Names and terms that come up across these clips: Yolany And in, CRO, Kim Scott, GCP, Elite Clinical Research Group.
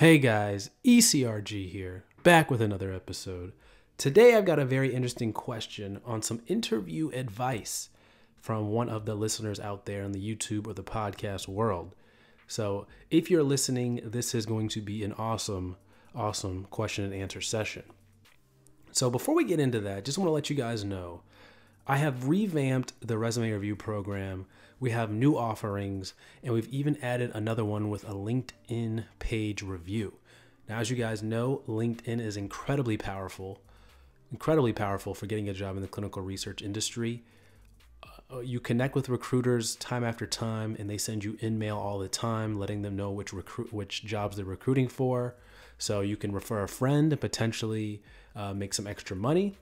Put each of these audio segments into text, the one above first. Hey guys, ECRG here, back with another episode. Today I've got a very interesting question on some interview advice from one of the listeners out there in the YouTube or the podcast world. So if you're listening, this is going to be an awesome question and answer session. So before we get into that, just want to let you guys know, I have revamped the resume review program. We have new offerings, and we've even added another one with a LinkedIn page review. Now, as you guys know, LinkedIn is incredibly powerful for getting a job in the clinical research industry. You connect with recruiters time after time, and they send you in mail all the time, letting them know which jobs they're recruiting for. So you can refer a friend and potentially make some extra money,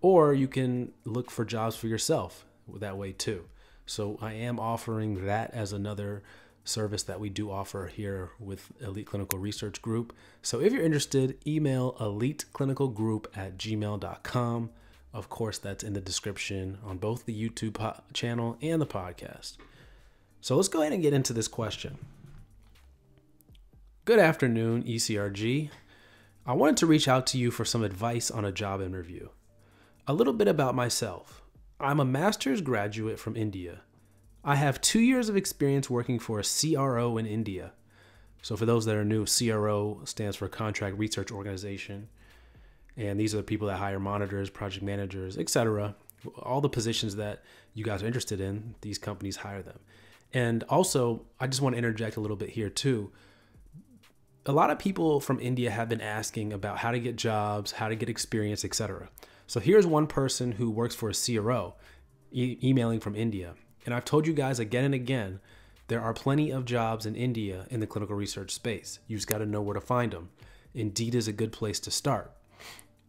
or you can look for jobs for yourself that way too. So I am offering that as another service that we do offer here with Elite Clinical Research Group. So if you're interested, email eliteclinicalgroup@gmail.com. Of course, that's in the description on both the YouTube channel and the podcast. So let's go ahead and get into this question. Good afternoon, ECRG. I wanted to reach out to you for some advice on a job interview. A little bit about myself. I'm a master's graduate from India. I have 2 years of experience working for a CRO in India. So for those that are new, CRO stands for Contract Research Organization. And these are the people that hire monitors, project managers, etc. All the positions that you guys are interested in, these companies hire them. And also, I just want to interject a little bit here too. A lot of people from India have been asking about how to get jobs, how to get experience, etc. So here's one person who works for a CRO emailing from India. And I've told you guys again and again, there are plenty of jobs in India in the clinical research space. You just got to know where to find them. Indeed is a good place to start.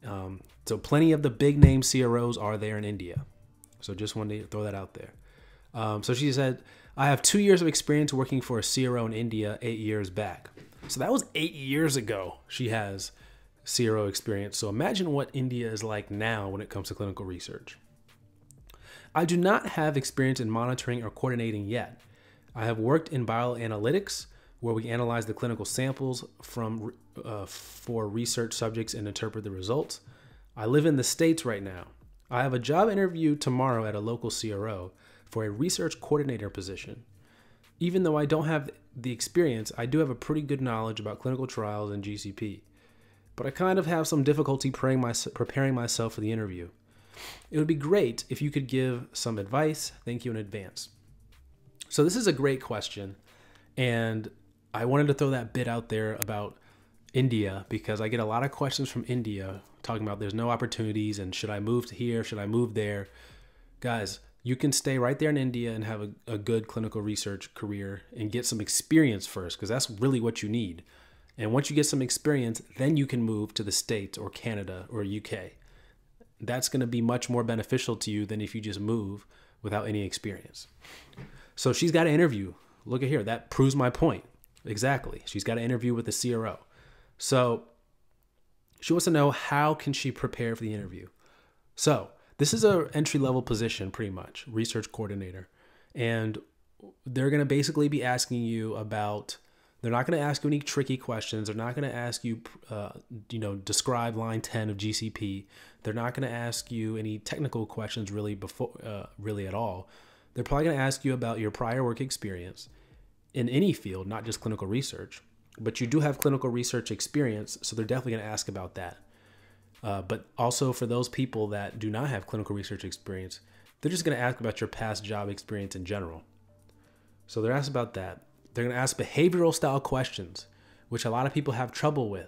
So plenty of the big name CROs are there in India. So just wanted to throw that out there. So she said, I have 2 years of experience working for a CRO in India 8 years back. So that was 8 years ago she has CRO experience. So imagine what India is like now when it comes to clinical research. I do not have experience in monitoring or coordinating yet. I have worked in bioanalytics, where we analyze the clinical samples from for research subjects and interpret the results. I live in the States right now. I have a job interview tomorrow at a local CRO for a research coordinator position. Even though I don't have the experience, I do have a pretty good knowledge about clinical trials and GCP. But I kind of have some difficulty preparing myself for the interview. It would be great if you could give some advice. Thank you in advance. So this is a great question. And I wanted to throw that bit out there about India, because I get a lot of questions from India talking about there's no opportunities and should I move to here, should I move there? Guys, you can stay right there in India and have a good clinical research career and get some experience first, because that's really what you need. And once you get some experience, then you can move to the States or Canada or UK. That's going to be much more beneficial to you than if you just move without any experience. So she's got an interview. Look at here. That proves my point. Exactly. She's got an interview with the CRO. So she wants to know, how can she prepare for the interview? So this is an entry-level position, pretty much, research coordinator. And they're going to basically be asking you about... They're not going to ask you any tricky questions. They're not going to ask you, describe line 10 of GCP. They're not going to ask you any technical questions really at all. They're probably going to ask you about your prior work experience in any field, not just clinical research. But you do have clinical research experience, so they're definitely going to ask about that. But also for those people that do not have clinical research experience, they're just going to ask about your past job experience in general. So they're asked about that. They're going to ask behavioral style questions, which a lot of people have trouble with.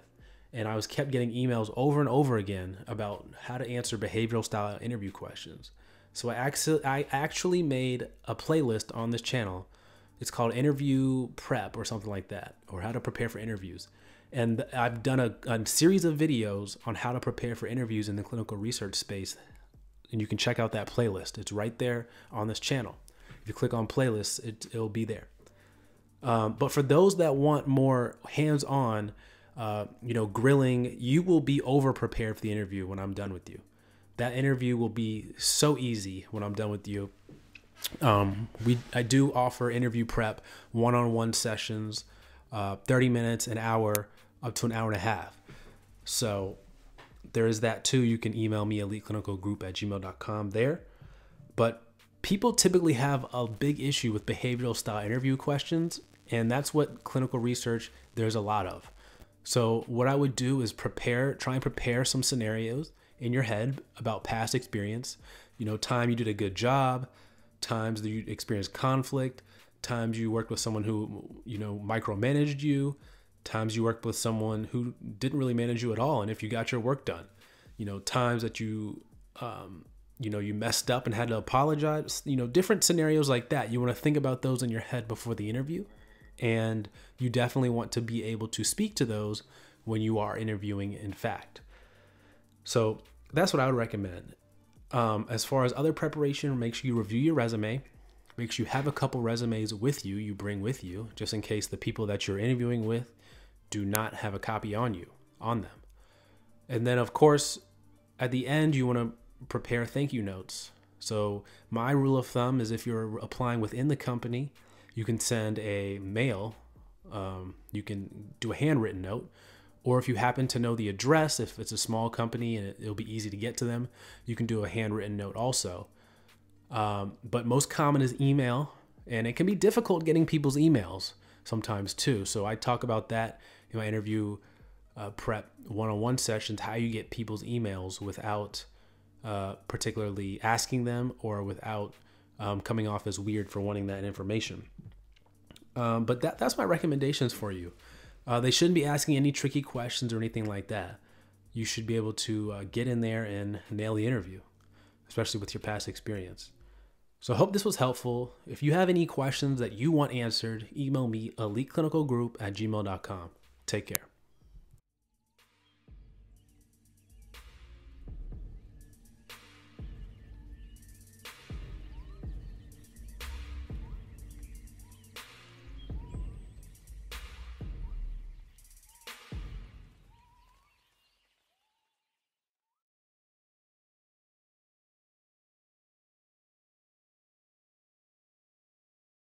And I kept getting emails over and over again about how to answer behavioral style interview questions. So I actually made a playlist on this channel. It's called Interview Prep or something like that, or How to Prepare for Interviews. And I've done a series of videos on how to prepare for interviews in the clinical research space. And you can check out that playlist. It's right there on this channel. If you click on playlists, it'll be there. But for those that want more hands-on, grilling, you will be over-prepared for the interview when I'm done with you. That interview will be so easy when I'm done with you. I do offer interview prep, one-on-one sessions, 30 minutes, an hour, up to an hour and a half. So there is that too. You can email me eliteclinicalgroup@gmail.com there. But people typically have a big issue with behavioral style interview questions, and that's what clinical research, there's a lot of. So what I would do is prepare, try and prepare some scenarios in your head about past experience, you know, time you did a good job, times that you experienced conflict, times you worked with someone who, you know, micromanaged you, times you worked with someone who didn't really manage you at all, and if you got your work done, you know, times that you, you know, you messed up and had to apologize, you know, different scenarios like that. You want to think about those in your head before the interview, and you definitely want to be able to speak to those when you are interviewing, in fact. So that's what I would recommend. As far as other preparation, make sure you review your resume. Make sure you have a couple resumes with you, you bring with you, just in case the people that you're interviewing with do not have a copy on you, on them. And then of course, at the end, you want to prepare thank you notes. So my rule of thumb is if you're applying within the company, you can send a mail, you can do a handwritten note, or if you happen to know the address, if it's a small company and it'll be easy to get to them, you can do a handwritten note also. But most common is email, and it can be difficult getting people's emails sometimes too. So I talk about that in my interview prep one-on-one sessions, how you get people's emails without particularly asking them or without coming off as weird for wanting that information. But that's my recommendations for you. They shouldn't be asking any tricky questions or anything like that. You should be able to get in there and nail the interview, especially with your past experience. So I hope this was helpful. If you have any questions that you want answered, email me eliteclinicalgroup@gmail.com. Take care.